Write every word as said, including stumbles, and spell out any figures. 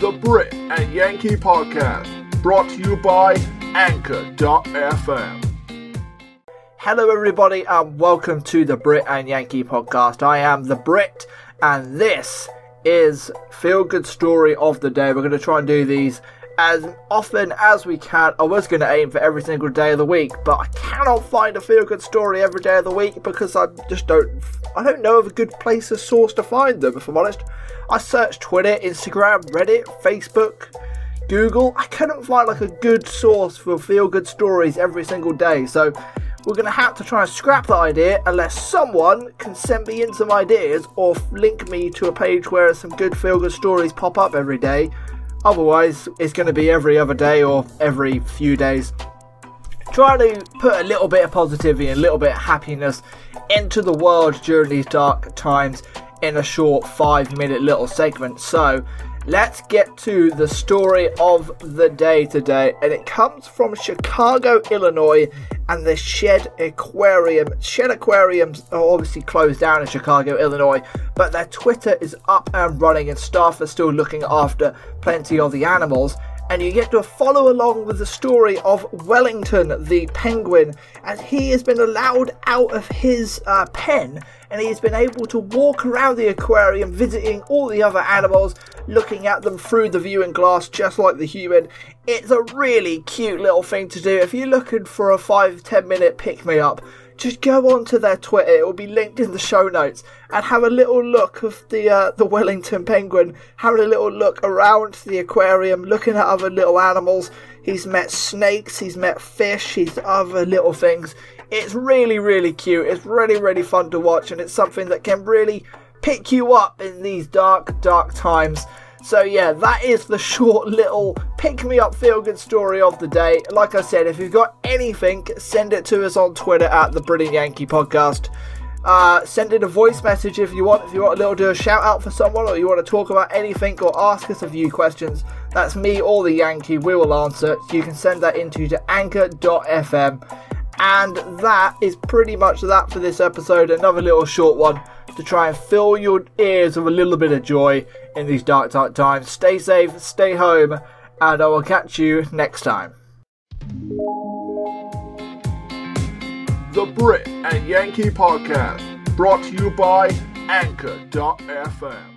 The Brit and Yankee Podcast, brought to you by anchor dot f m. Hello everybody and welcome to the Brit and Yankee Podcast. I am the Brit and this is Feel Good Story of the Day. We're going to try and do these as often as we can. I was going to aim for every single day of the week, but I cannot find a feel good story every day of the week because I just don't I don't know of a good place or source to find them, if I'm honest. I searched Twitter, Instagram, Reddit, Facebook, Google. I couldn't find like a good source for feel-good stories every single day. So we're going to have to try and scrap that idea unless someone can send me in some ideas or link me to a page where some good feel-good stories pop up every day. Otherwise, it's going to be every other day or every few days. Try to put a little bit of positivity and a little bit of happiness into the world during these dark times in a short five minute little segment. So let's get to the story of the day today, and it comes from Chicago, Illinois, and the Shedd Aquarium. Shedd Aquariums are obviously closed down in Chicago, Illinois, but their Twitter is up and running and staff are still looking after plenty of the animals. And you get to follow along with the story of Wellington the penguin, as he has been allowed out of his uh, pen and he has been able to walk around the aquarium visiting all the other animals, looking at them through the viewing glass just like the human. It's a really cute little thing to do. If you're looking for a five to ten minute pick me up, just go onto their Twitter, it will be linked in the show notes, and have a little look of the uh, the Wellington penguin, having a little look around the aquarium, looking at other little animals. He's met snakes, he's met fish, he's other little things. It's really, really cute, it's really, really fun to watch, and it's something that can really pick you up in these dark, dark times. So yeah, that is the short little pick-me-up feel-good story of the day. Like I said, if you've got anything, send it to us on Twitter at the Brit and Yankee Podcast. Uh, send in a voice message if you want. If you want a little do a shout-out for someone, or you want to talk about anything or ask us a few questions, that's me or the Yankee. We will answer. So you can send that into to anchor dot f m. And that is pretty much that for this episode. Another little short one to try and fill your ears with a little bit of joy in these dark, dark times. Stay safe, stay home, and I will catch you next time. The Brit and Yankee Podcast, brought to you by anchor dot f m.